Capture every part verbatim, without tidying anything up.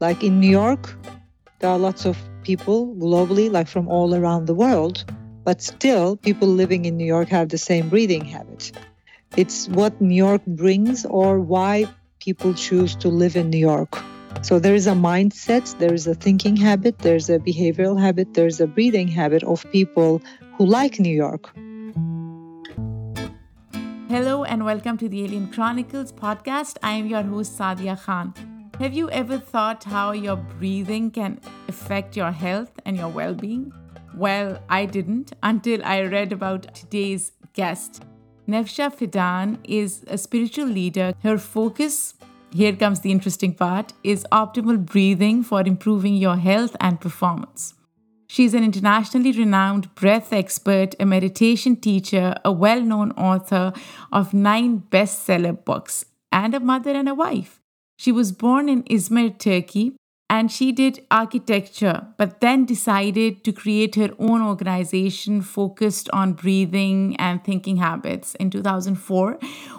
Like in New York, there are lots of people globally, like from all around the world, but still people living in New York have the same breathing habit. It's what New York brings or why people choose to live in New York. So there is a mindset, there is a thinking habit, there's a behavioral habit, there's a breathing habit of people who like New York. Hello and welcome to the Alien Chronicles podcast. I am your host Sadia Khan. Have you ever thought how your breathing can affect your health and your well-being? Well, I didn't until I read about today's guest. Nevsah Fidan is a spiritual leader. Her focus, here comes the interesting part, is optimal breathing for improving your health and performance. She is an internationally renowned breath expert, a meditation teacher, a well-known author of nine bestseller books, and a mother and a wife. She was born in Izmir, Turkey, and she did architecture, but then decided to create her own organization focused on breathing and thinking habits in two thousand four.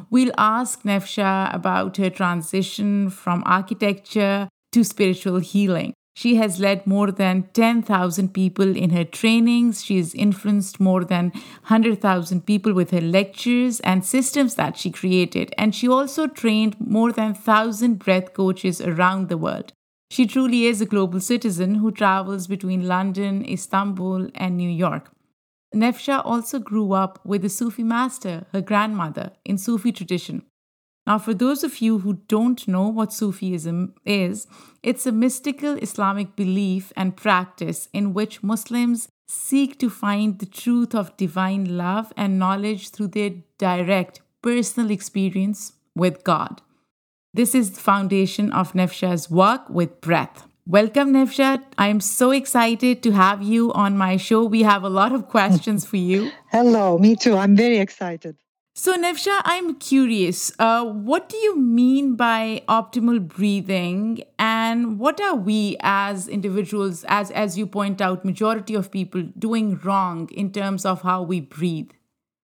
We'll ask Nevsah about her transition from architecture to spiritual healing. She has led more than ten thousand people in her trainings. She has influenced more than one hundred thousand people with her lectures and systems that she created. And she also trained more than one thousand breath coaches around the world. She truly is a global citizen who travels between London, Istanbul, and New York. Nevsah also grew up with a Sufi master, her grandmother, in Sufi tradition. Now, for those of you who don't know what Sufism is, it's a mystical Islamic belief and practice in which Muslims seek to find the truth of divine love and knowledge through their direct personal experience with God. This is the foundation of Nevsah's work with breath. Welcome, Nevsah. I am so excited to have you on my show. We have a lot of questions for you. Hello, me too. I'm very excited. So Nevsah, I'm curious, uh, what do you mean by optimal breathing, and what are we as individuals, as, as you point out, majority of people doing wrong in terms of how we breathe?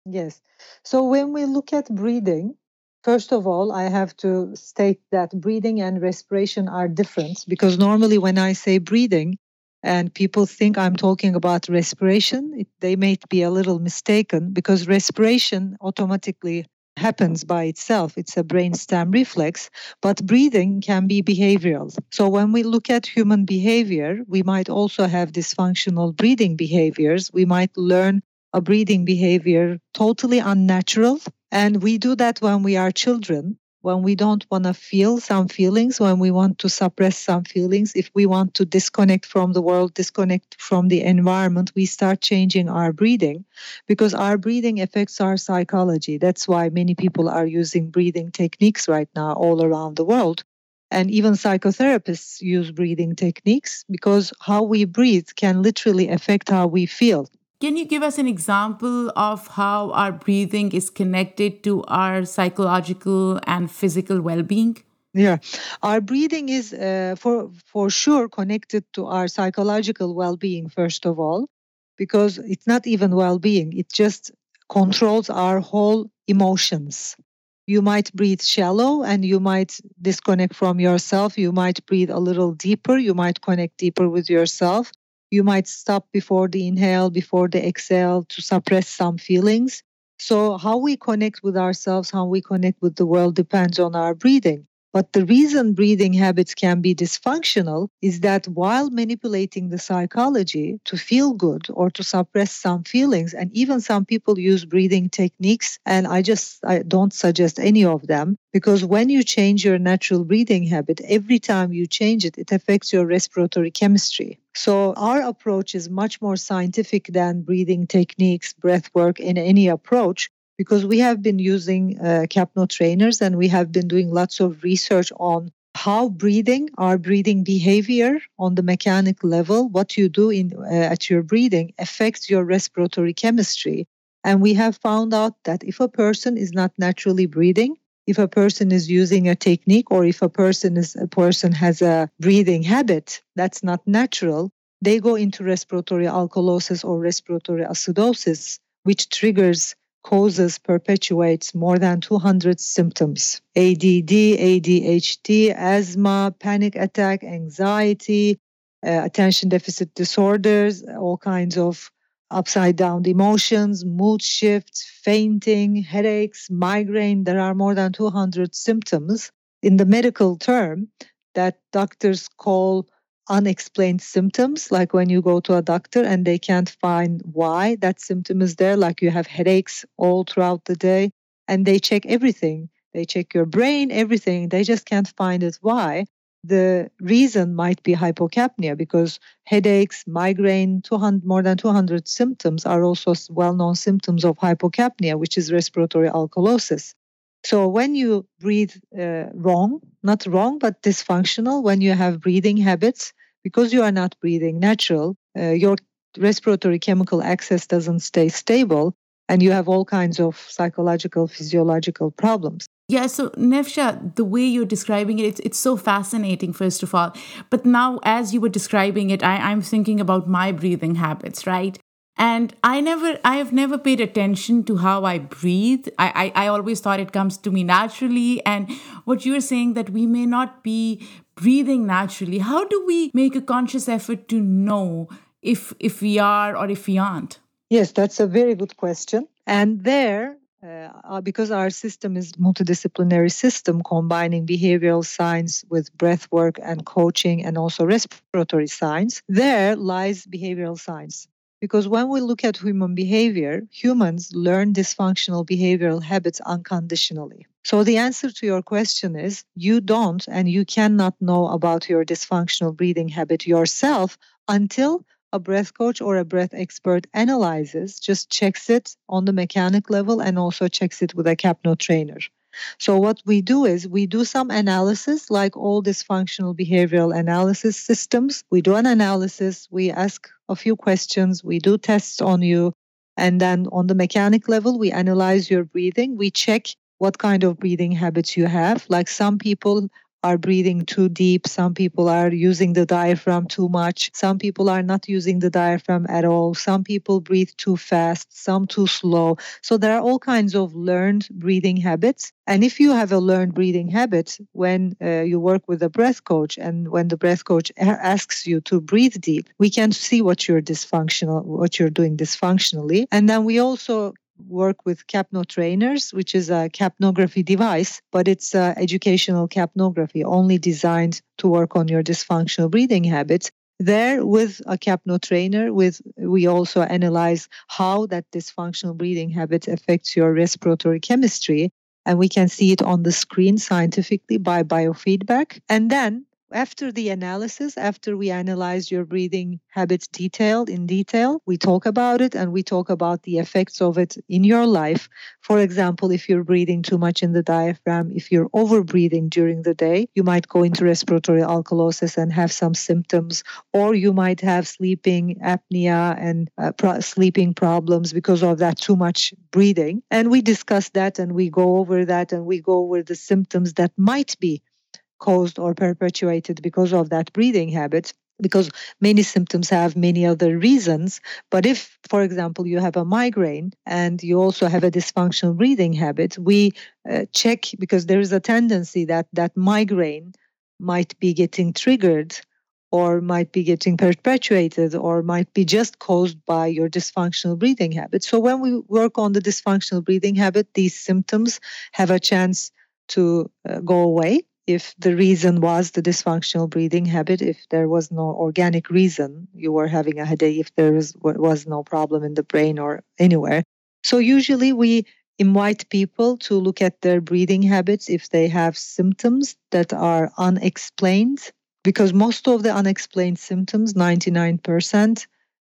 Yes. So when we look at breathing, first of all, I have to state that breathing and respiration are different, because normally when I say breathing and people think I'm talking about respiration, It, they may be a little mistaken, because respiration automatically happens by itself. It's a brainstem reflex, but breathing can be behavioral. So when we look at human behavior, we might also have dysfunctional breathing behaviors. We might learn a breathing behavior totally unnatural, and we do that when we are children. When we don't want to feel some feelings, when we want to suppress some feelings, if we want to disconnect from the world, disconnect from the environment, we start changing our breathing, because our breathing affects our psychology. That's why many people are using breathing techniques right now all around the world. And even psychotherapists use breathing techniques, because how we breathe can literally affect how we feel. Can you give us an example of how our breathing is connected to our psychological and physical well-being? Yeah, our breathing is uh, for for sure connected to our psychological well-being, first of all, because it's not even well-being. It just controls our whole emotions. You might breathe shallow and you might disconnect from yourself. You might breathe a little deeper. You might connect deeper with yourself. You might stop before the inhale, before the exhale to suppress some feelings. So how we connect with ourselves, how we connect with the world depends on our breathing. But the reason breathing habits can be dysfunctional is that while manipulating the psychology to feel good or to suppress some feelings, and even some people use breathing techniques, and I just I don't suggest any of them, because when you change your natural breathing habit, every time you change it, it affects your respiratory chemistry. So our approach is much more scientific than breathing techniques, breath work, in any approach, because we have been using uh, CAPNO trainers, and we have been doing lots of research on how breathing, our breathing behavior on the mechanic level, what you do in uh, at your breathing affects your respiratory chemistry. And we have found out that if a person is not naturally breathing, if a person is using a technique, or if a person is a person has a breathing habit that's not natural, they go into respiratory alkalosis or respiratory acidosis, which triggers causes perpetuates more than two hundred symptoms: A D D, A D H D, asthma, panic attack, anxiety, uh, attention deficit disorders, all kinds of upside-down emotions, mood shifts, fainting, headaches, migraine. There are more than two hundred symptoms in the medical term that doctors call unexplained symptoms, like when you go to a doctor and they can't find why that symptom is there, like you have headaches all throughout the day, and they check everything. They check your brain, everything. They just can't find it why. The reason might be hypocapnia, because headaches, migraine, two hundred, more than two hundred symptoms are also well-known symptoms of hypocapnia, which is respiratory alkalosis. So when you breathe uh, wrong, not wrong, but dysfunctional, when you have breathing habits, because you are not breathing natural, uh, your respiratory chemical access doesn't stay stable, and you have all kinds of psychological, physiological problems. Yeah, so Nevsah, the way you're describing it, it's, it's so fascinating, first of all. But now, as you were describing it, I, I'm thinking about my breathing habits, right? And I never, I have never paid attention to how I breathe. I, I, I always thought it comes to me naturally. And what you're saying, that we may not be breathing naturally. How do we make a conscious effort to know if if we are or if we aren't? Yes, that's a very good question. And there, uh, because our system is multidisciplinary system, combining behavioral science with breath work and coaching and also respiratory science, there lies behavioral science. Because when we look at human behavior, humans learn dysfunctional behavioral habits unconditionally. So the answer to your question is you don't and you cannot know about your dysfunctional breathing habit yourself until a breath coach or a breath expert analyzes, just checks it on the mechanic level and also checks it with a capno trainer. So what we do is we do some analysis, like all dysfunctional behavioral analysis systems. We do an analysis, we ask a few questions, we do tests on you, and then on the mechanic level, we analyze your breathing. We check what kind of breathing habits you have. Like some people are breathing too deep, some people are using the diaphragm too much, some people are not using the diaphragm at all, some people breathe too fast, some too slow. So there are all kinds of learned breathing habits. And if you have a learned breathing habit, when uh, you work with a breath coach and when the breath coach asks you to breathe deep, we can see what you're dysfunctional, what you're doing dysfunctionally. And then we also work with capno trainers, which is a capnography device, but it's uh, educational capnography only designed to work on your dysfunctional breathing habits. There with a capno trainer, with we also analyze how that dysfunctional breathing habit affects your respiratory chemistry, and we can see it on the screen scientifically by biofeedback. And then after the analysis, after we analyze your breathing habits detailed in detail, we talk about it and we talk about the effects of it in your life. For example, if you're breathing too much in the diaphragm, if you're over-breathing during the day, you might go into respiratory alkalosis and have some symptoms, or you might have sleeping apnea and uh, pro- sleeping problems because of that too much breathing. And we discuss that and we go over that and we go over the symptoms that might be caused or perpetuated because of that breathing habit, because many symptoms have many other reasons. But if, for example, you have a migraine and you also have a dysfunctional breathing habit, we uh, check, because there is a tendency that that migraine might be getting triggered or might be getting perpetuated or might be just caused by your dysfunctional breathing habit. So when we work on the dysfunctional breathing habit, these symptoms have a chance to uh, go away. If the reason was the dysfunctional breathing habit, if there was no organic reason, you were having a headache, if there was, was no problem in the brain or anywhere. So usually we invite people to look at their breathing habits if they have symptoms that are unexplained, because most of the unexplained symptoms, ninety-nine percent,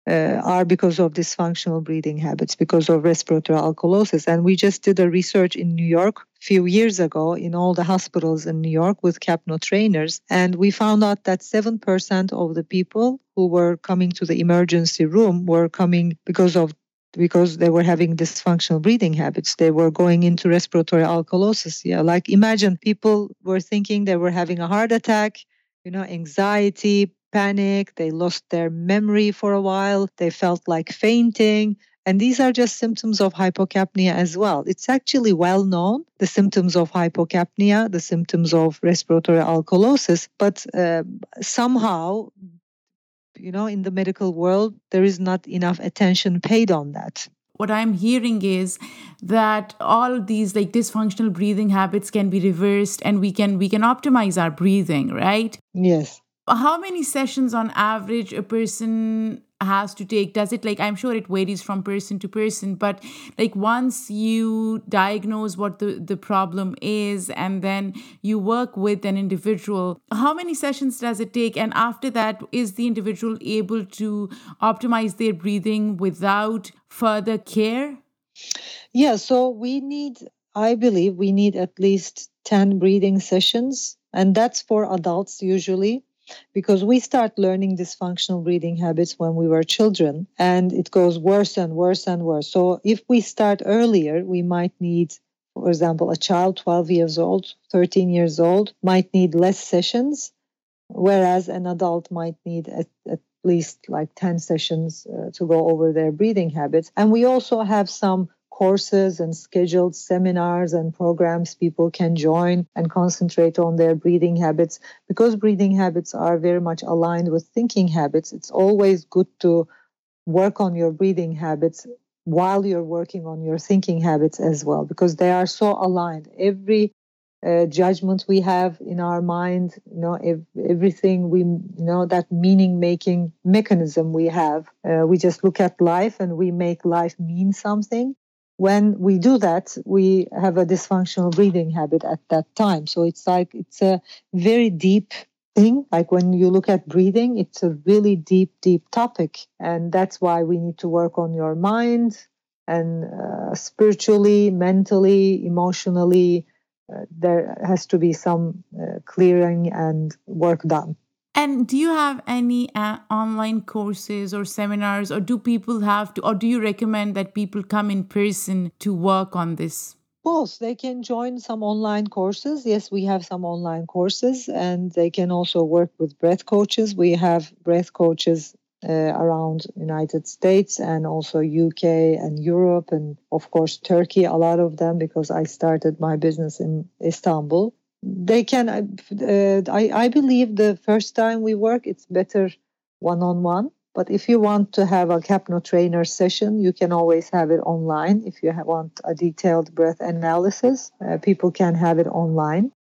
uh, are because of dysfunctional breathing habits, because of respiratory alkalosis. And we just did a research in New York few years ago in all the hospitals in New York with capno trainers. And we found out that seven percent of the people who were coming to the emergency room were coming because of because they were having dysfunctional breathing habits. They were going into respiratory alkalosis. Yeah, like imagine people were thinking they were having a heart attack, you know, anxiety, panic. They lost their memory for a while. They felt like fainting. And these are just symptoms of hypocapnia as well. It's actually well known, the symptoms of hypocapnia, the symptoms of respiratory alkalosis, but uh, somehow, you know, in the medical world, there is not enough attention paid on that. What I'm hearing is that all these like dysfunctional breathing habits can be reversed and we can we can optimize our breathing, right? Yes. How many sessions on average a person has to take? Does it like, I'm sure it varies from person to person, but like once you diagnose what the, the problem is and then you work with an individual, how many sessions does it take? And after that, is the individual able to optimize their breathing without further care? Yeah, so we need, I believe we need at least ten breathing sessions, and that's for adults usually. Because we start learning dysfunctional breathing habits when we were children, and it goes worse and worse and worse. So if we start earlier, we might need, for example, a child twelve years old, thirteen years old, might need less sessions, whereas an adult might need at, at least like ten sessions uh, to go over their breathing habits. And we also have some courses and scheduled seminars and programs people can join and concentrate on their breathing habits, because breathing habits are very much aligned with thinking habits. It's always good to work on your breathing habits while you're working on your thinking habits as well, because they are so aligned. Every uh, judgment we have in our mind, you know, ev- everything we, you know, that meaning-making mechanism we have, uh, we just look at life and we make life mean something. When we do that, we have a dysfunctional breathing habit at that time. So it's like, it's a very deep thing. Like when you look at breathing, it's a really deep, deep topic. And that's why we need to work on your mind and uh, spiritually, mentally, emotionally. Uh, there has to be some uh, clearing and work done. And do you have any uh, online courses or seminars, or do people have to, or do you recommend that people come in person to work on this? Both. They can join some online courses. Yes, we have some online courses, and they can also work with breath coaches. We have breath coaches uh, around United States and also U K and Europe, and of course Turkey, a lot of them, because I started my business in Istanbul. They can, uh, I, I believe the first time we work, it's better one-on-one. But if you want to have a Capno trainer session, you can always have it online. If you want a detailed breath analysis, uh, people can have it online.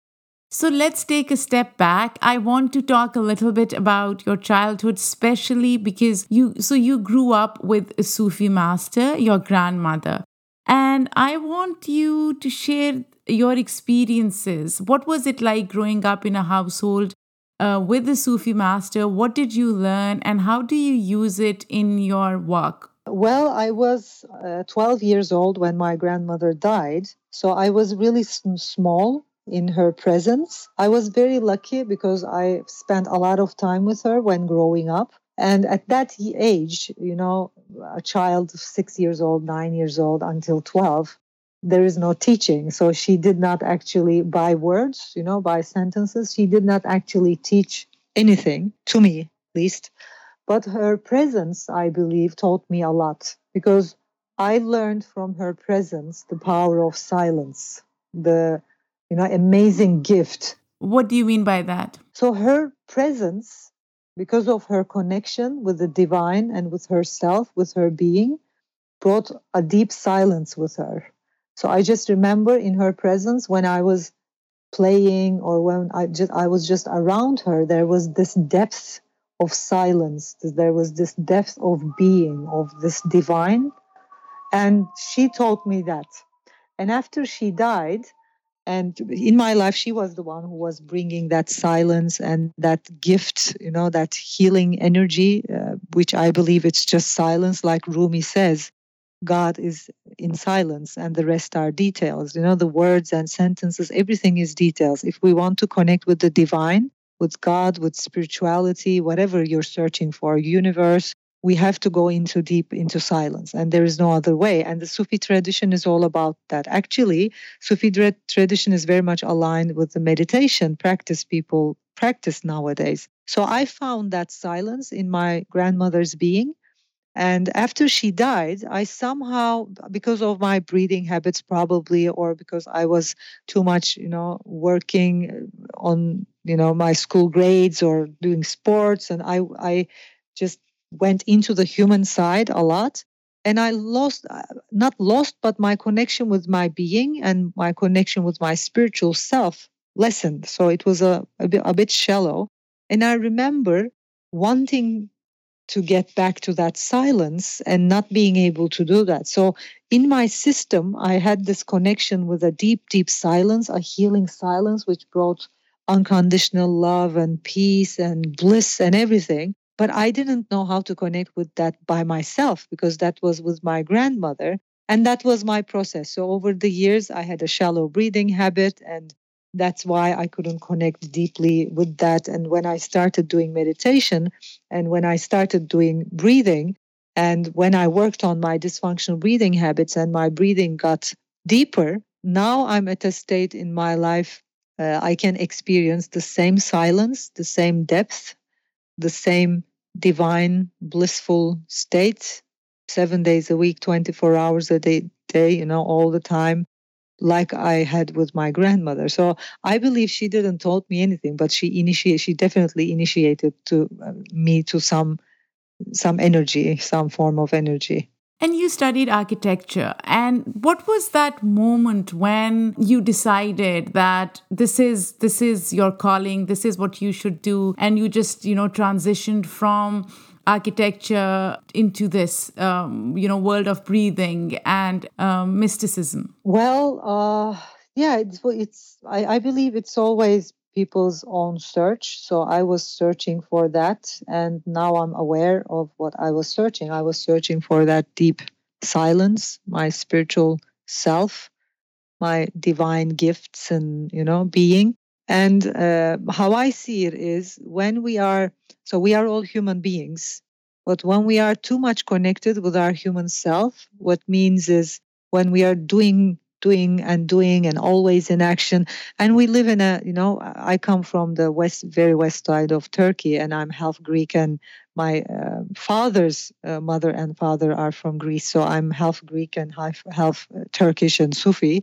So let's take a step back. I want to talk a little bit about your childhood, especially because you, so you grew up with a Sufi master, your grandmother. And I want you to share your experiences. What was it like growing up in a household uh, with a Sufi master? What did you learn and how do you use it in your work? Well, I was uh, twelve years old when my grandmother died. So I was really sm- small in her presence. I was very lucky because I spent a lot of time with her when growing up. And at that age, you know, a child six years old, nine years old until twelve, there is no teaching. So she did not actually, by words, you know, by sentences, she did not actually teach anything, to me at least. But her presence, I believe, taught me a lot, because I learned from her presence the power of silence, the, you know, amazing gift. What do you mean by that? So her presence, because of her connection with the divine and with herself, with her being, brought a deep silence with her. So I just remember in her presence, when I was playing or when I just I was just around her, there was this depth of silence. There was this depth of being, of this divine. And she taught me that. And after she died, and in my life, she was the one who was bringing that silence and that gift, you know, that healing energy, uh, which I believe it's just silence, like Rumi says. God is in silence and the rest are details. You know, the words and sentences, everything is details. If we want to connect with the divine, with God, with spirituality, whatever you're searching for, universe, we have to go into deep into silence. And there is no other way. And the Sufi tradition is all about that. Actually, Sufi tradition is very much aligned with the meditation practice people practice nowadays. So I found that silence in my grandmother's being. And after she died, I somehow, because of my breathing habits probably, or because I was too much, you know, working on, you know, my school grades or doing sports, and I, I just went into the human side a lot. And I lost, not lost, but my connection with my being and my connection with my spiritual self lessened. So it was a, a, bit, a bit shallow. And I remember wanting to get back to that silence and not being able to do that. So in my system, I had this connection with a deep, deep silence, a healing silence, which brought unconditional love and peace and bliss and everything. But I didn't know how to connect with that by myself, because that was with my grandmother. And that was my process. So over the years, I had a shallow breathing habit. And that's why I couldn't connect deeply with that. And when I started doing meditation, and when I started doing breathing, and when I worked on my dysfunctional breathing habits and my breathing got deeper, now I'm at a state in my life, uh, I can experience the same silence, the same depth, the same divine, blissful state, seven days a week, twenty-four hours a day, day, you know, all the time, like I had with my grandmother. So I believe she didn't taught me anything, but she initiated, she definitely initiated to uh, me to some, some energy, some form of energy. And you studied architecture. And what was that moment when you decided that this is this is your calling, this is what you should do, and you just, you know, transitioned from architecture into this, um, you know, world of breathing and um, mysticism? Well, uh, yeah, it's, it's I, I believe it's always people's own search. So I was searching for that. And now I'm aware of what I was searching. I was searching for that deep silence, my spiritual self, my divine gifts and, you know, being. And uh, how I see it is when we are, so we are all human beings, but when we are too much connected with our human self, what means is when we are doing doing and doing and always in action. And we live in a, you know, I come from the west, very west side of Turkey, and I'm half Greek, and my uh, father's uh, mother and father are from Greece. So I'm half Greek and half, half Turkish and Sufi.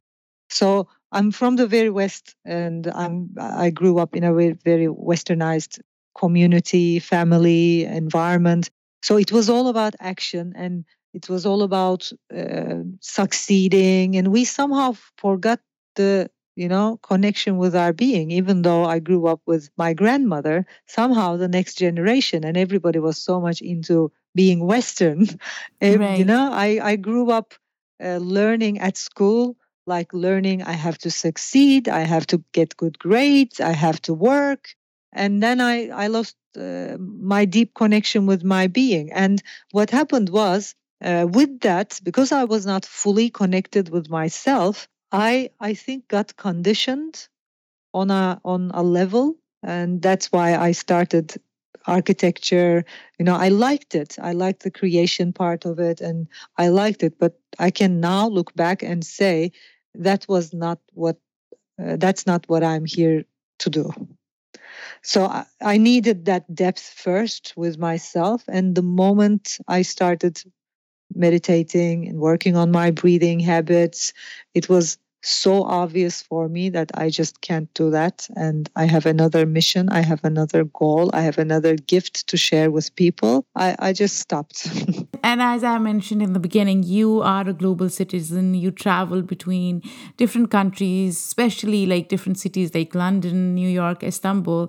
So I'm from the very west, and I'm, I grew up in a very, very westernized community, family, environment. So it was all about action, and it was all about uh, succeeding, and we somehow forgot the, you know, connection with our being. Even though I grew up with my grandmother, somehow the next generation and everybody was so much into being Western. And, right. You know, I, I grew up uh, learning at school, like learning I have to succeed, I have to get good grades, I have to work. And then I, I lost uh, my deep connection with my being. And what happened was, Uh, with that, because I was not fully connected with myself, I I think got conditioned on a on a level, and that's why I started architecture. You know, I liked it. I liked the creation part of it, and I liked it. But I can now look back and say that was not what uh, that's not what I'm here to do. So I, I needed that depth first with myself, and the moment I started meditating and working on my breathing habits, it was so obvious for me that I just can't do that. And I have another mission. I have another goal. I have another gift to share with people. I, I just stopped. And as I mentioned in the beginning, you are a global citizen. You travel between different countries, especially like different cities like London, New York, Istanbul.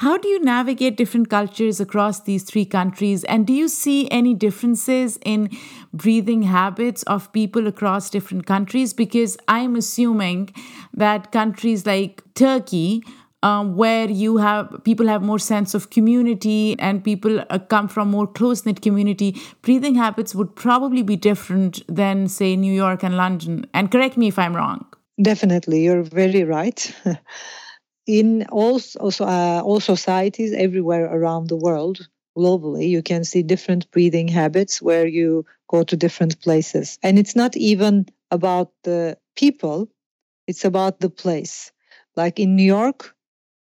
How do you navigate different cultures across these three countries? And do you see any differences in breathing habits of people across different countries? Because I'm assuming Assuming that countries like Turkey, um, where you have people have more sense of community and people uh, come from more close-knit community, breathing habits would probably be different than, say, New York and London. And correct me if I'm wrong. Definitely, you're very right. In all also uh, all societies everywhere around the world, globally, you can see different breathing habits where you go to different places, and it's not even about the people, it's about the place. Like in New York,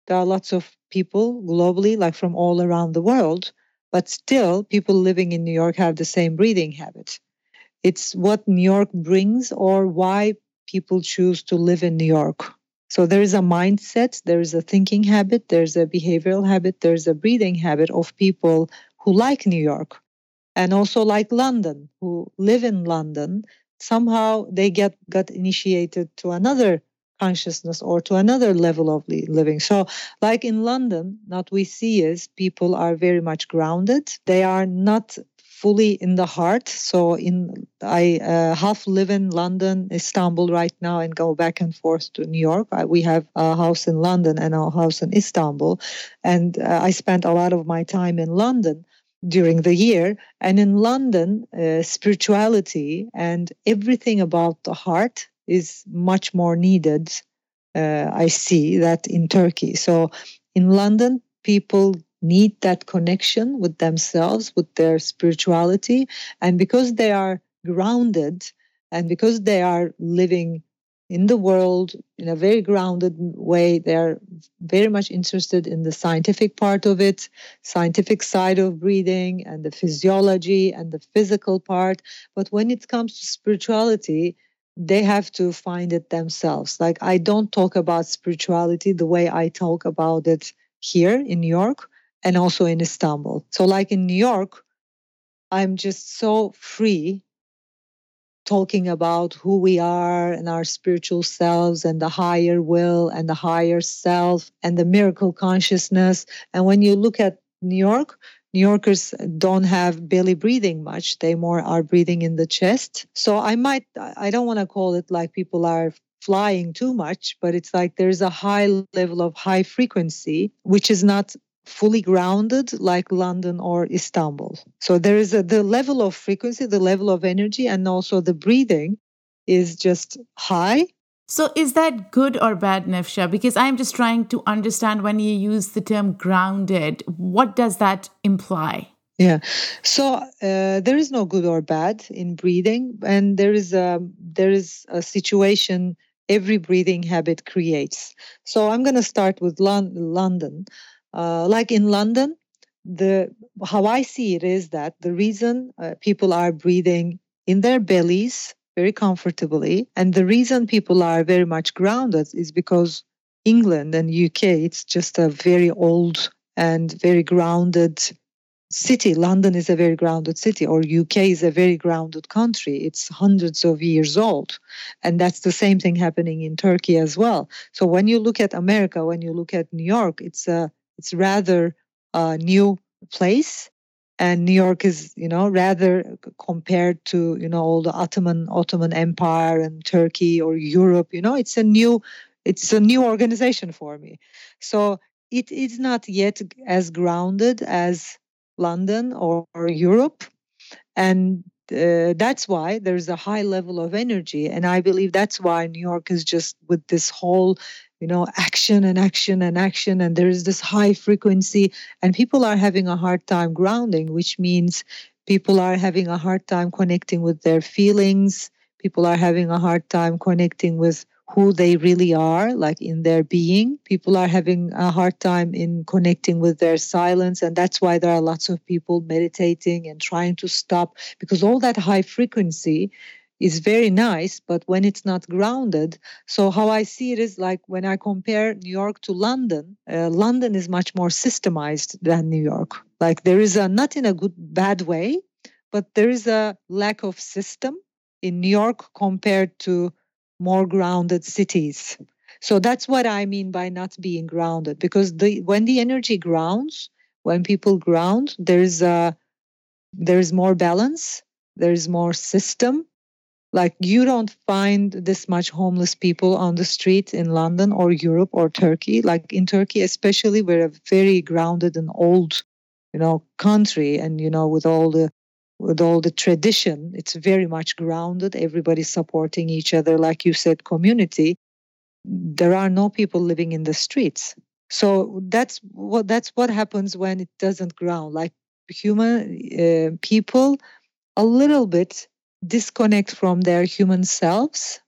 there are lots of people globally, like from all around the world, But still, people living in New York have the same breathing habit. It's what New York brings or why people choose to live in New York. So there is a mindset, there is a thinking habit, there's a behavioral habit, there's a breathing habit of people who like New York and also like London, who live in London. Somehow they get got initiated to another consciousness or to another level of living. So like in London, what we see is people are very much grounded. They are not fully in the heart. So in I uh, half live in London, Istanbul right now, and go back and forth to New York. I, we have a house in London and a house in Istanbul. And uh, I spent a lot of my time in London during the year. And in London, uh, spirituality and everything about the heart is much more needed. Uh, I see that in Turkey. So in London, people need that connection with themselves, with their spirituality. And because they are grounded and because they are living in the world in a very grounded way, they are very much interested in the scientific part of it, scientific side of breathing and the physiology and the physical part. But when it comes to spirituality, they have to find it themselves. Like, I don't talk about spirituality the way I talk about it here in New York. And also in Istanbul. So like in New York, I'm just so free talking about who we are and our spiritual selves and the higher will and the higher self and the miracle consciousness. And when you look at New York, New Yorkers don't have belly breathing much. They more are breathing in the chest. So I might, I don't want to call it like people are flying too much, but it's like there's a high level of high frequency, which is not fully grounded like London or Istanbul. So there is a, the level of frequency, the level of energy, and also the breathing is just high. So is that good or bad, Nevsah? Because I'm just trying to understand when you use the term grounded, what does that imply? Yeah. So uh, there is no good or bad in breathing. And there is a, there is a situation every breathing habit creates. So I'm going to start with Lon- London. Uh, like in London, the how I see it is that the reason uh, people are breathing in their bellies very comfortably, and the reason people are very much grounded is because England and U K, it's just a very old and very grounded city. London is a very grounded city, or U K is a very grounded country. It's hundreds of years old. And that's the same thing happening in Turkey as well. So when you look at America, when you look at New York, it's a It's rather a new place, and New York is, you know, rather compared to, you know, all the Ottoman Ottoman Empire and Turkey or Europe, you know, it's a new, it's a new organization for me. So it is not yet as grounded as London or, or Europe, and uh, that's why there's a high level of energy, and I believe that's why New York is just with this whole, you know, action and action and action. And there is this high frequency and people are having a hard time grounding, which means people are having a hard time connecting with their feelings. People are having a hard time connecting with who they really are, like in their being. People are having a hard time in connecting with their silence. And that's why there are lots of people meditating and trying to stop, because all that high frequency is very nice, but when it's not grounded. So how I see it is like when I compare New York to London, uh, London is much more systemized than New York. Like there is a, not in a good, bad way, but there is a lack of system in New York compared to more grounded cities. So that's what I mean by not being grounded, because the when the energy grounds, when people ground, there is a, there is more balance, there is more system. Like you don't find this much homeless people on the street in London or Europe or Turkey. Like in Turkey, especially, we're a very grounded and old, you know, country, and you know, with all the with all the tradition, it's very much grounded. Everybody's supporting each other, like you said, community. There are no people living in the streets, so that's what that's what happens when it doesn't ground. Like human uh, people, a little bit disconnect from their human selves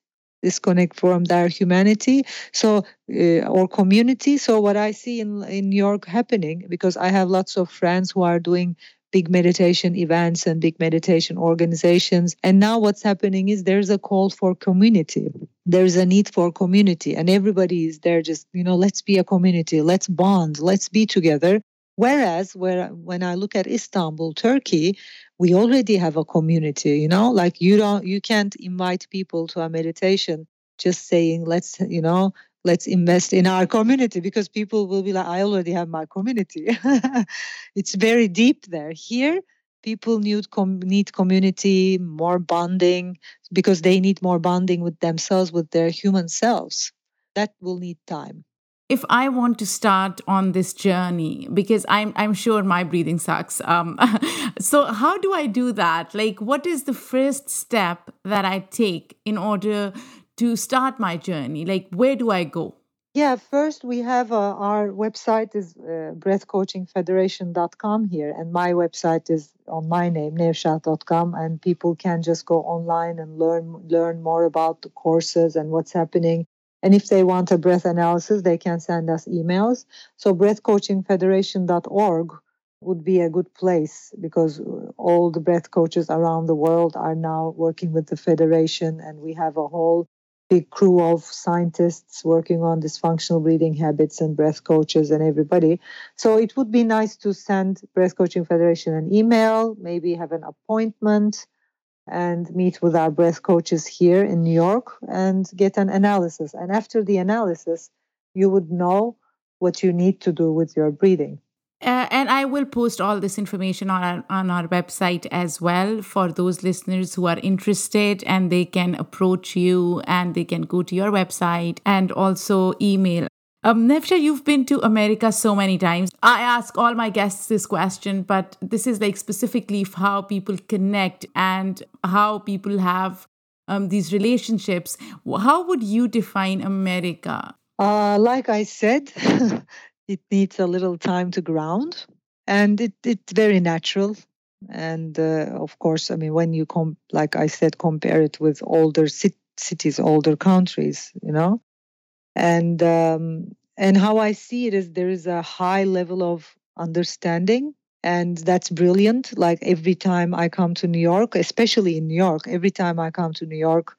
disconnect from their humanity, so uh, or community. So what I see in, in New York happening, because I have lots of friends who are doing big meditation events and big meditation organizations. And now what's happening is there's a call for community. There's a need for community. And everybody is there just, you know, let's be a community. Let's bond. Let's be together. Whereas where when I look at Istanbul, Turkey, we already have a community, you know, like you don't, you can't invite people to a meditation just saying, let's, you know, let's invest in our community, because people will be like, I already have my community. It's very deep there. Here, people need, com- need community, more bonding, because they need more bonding with themselves, with their human selves. That will need time. If I want to start on this journey, because I'm I'm sure my breathing sucks. Um, so how do I do that? Like, what is the first step that I take in order to start my journey? Like, where do I go? Yeah, first we have uh, our website is uh, breath coaching federation dot com here. And my website is on my name, nevsah dot com. And people can just go online and learn learn more about the courses and what's happening. And if they want a breath analysis, they can send us emails. So breath coaching federation dot org would be a good place, because all the breath coaches around the world are now working with the Federation. And we have a whole big crew of scientists working on dysfunctional breathing habits and breath coaches and everybody. So it would be nice to send Breath Coaching Federation an email, maybe have an appointment, and meet with our breath coaches here in New York and get an analysis. And after the analysis, you would know what you need to do with your breathing. Uh, and I will post all this information on our, on our website as well, for those listeners who are interested, and they can approach you and they can go to your website and also email. Um, Nevsah, you've been to America so many times. I ask all my guests this question, but this is like specifically how people connect and how people have um, these relationships. How would you define America? Uh, like I said, it needs a little time to ground, and it, it's very natural. And uh, of course, I mean, when you, com- like I said, compare it with older c- cities, older countries, you know. And um, and how I see it is there is a high level of understanding, and that's brilliant. Like every time I come to New York, especially in New York, every time I come to New York,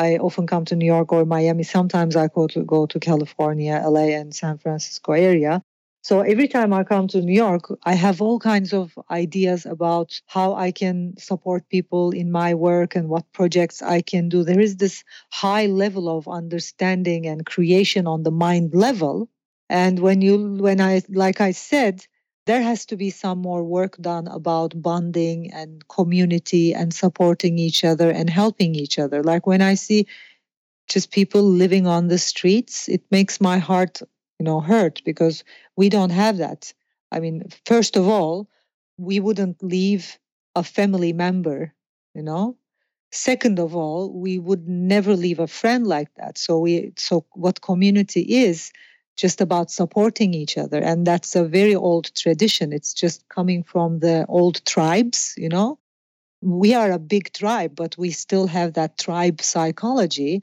I often come to New York or Miami. Sometimes I go to, go to California, L A and San Francisco area. So every time I come to New York, I have all kinds of ideas about how I can support people in my work and what projects I can do. There is this high level of understanding and creation on the mind level. And when you, when I, like I said, there has to be some more work done about bonding and community and supporting each other and helping each other. Like when I see just people living on the streets, it makes my heart, you know, hurt, because we don't have that. I mean, first of all, we wouldn't leave a family member, you know. Second of all, we would never leave a friend like that. So we, so what community is just about supporting each other. And that's a very old tradition. It's just coming from the old tribes, you know. We are a big tribe, but we still have that tribe psychology.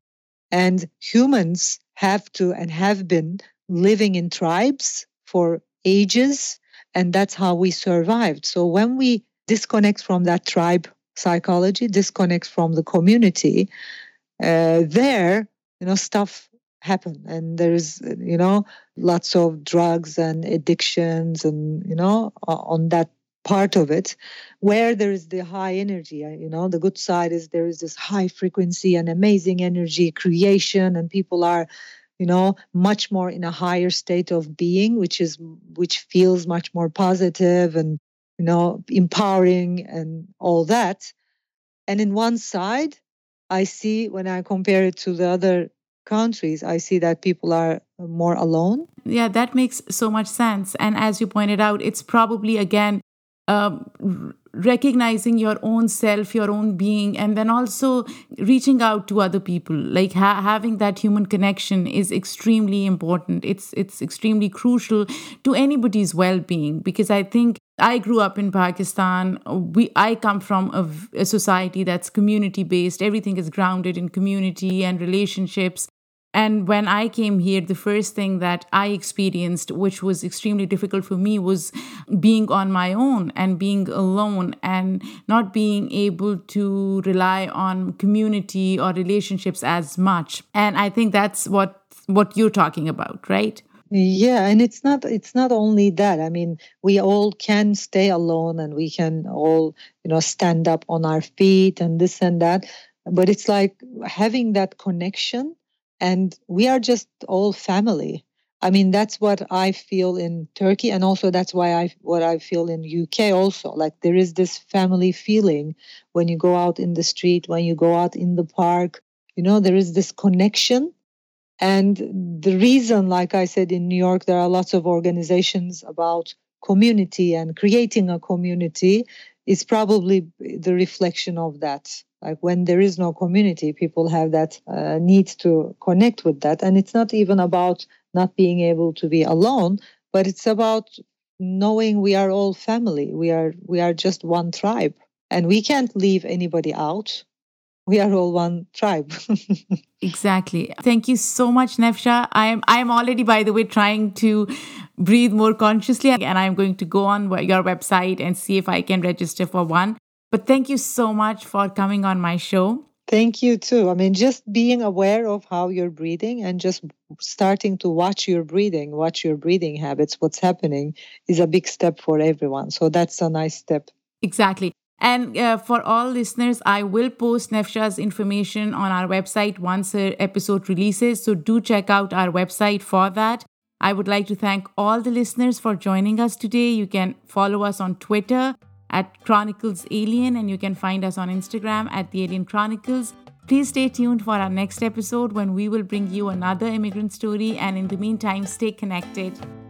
And humans have to and have been living in tribes for ages, and that's how we survived. So when we disconnect from that tribe psychology, disconnect from the community, uh, there, you know, stuff happen, and there is, you know, lots of drugs and addictions, and, you know, on that part of it, where there is the high energy. You know, the good side is there is this high frequency and amazing energy creation, and people are, you know, much more in a higher state of being, which is, which feels much more positive and, you know, empowering and all that. And in one side, I see, when I compare it to the other countries, I see that people are more alone. Yeah, that makes so much sense. And as you pointed out, it's probably, again, uh, recognizing your own self, your own being, and then also reaching out to other people. Like ha- having that human connection is extremely important. It's it's extremely crucial to anybody's well-being, because I think I grew up in Pakistan. We I come from a, a society that's community-based. Everything is grounded in community and relationships. And when I came here, the first thing that I experienced, which was extremely difficult for me, was being on my own and being alone and not being able to rely on community or relationships as much. And I think that's what what you're talking about, right? Yeah, and it's not it's not only that. I mean, we all can stay alone and we can all, you know, stand up on our feet and this and that. But it's like having that connection. And we are just all family. I mean, that's what I feel in Turkey. And also that's why I what I feel in U K also. Like there is this family feeling when you go out in the street, when you go out in the park. You know, there is this connection. And the reason, like I said, in New York, there are lots of organizations about community and creating a community is probably the reflection of that. Like when there is no community, people have that uh, need to connect with that. And it's not even about not being able to be alone, but it's about knowing we are all family. We are we are just one tribe and we can't leave anybody out. We are all one tribe. Exactly. Thank you so much, Nevsah. I am I am already, by the way, trying to breathe more consciously. And I'm going to go on your website and see if I can register for one. But thank you so much for coming on my show. Thank you too. I mean, just being aware of how you're breathing and just starting to watch your breathing, watch your breathing habits, what's happening is a big step for everyone. So that's a nice step. Exactly. And uh, for all listeners, I will post Nevsah's information on our website once her episode releases. So do check out our website for that. I would like to thank all the listeners for joining us today. You can follow us on Twitter at Chronicles Alien, and you can find us on Instagram at The Alien Chronicles. Please stay tuned for our next episode when we will bring you another immigrant story. And in the meantime, stay connected.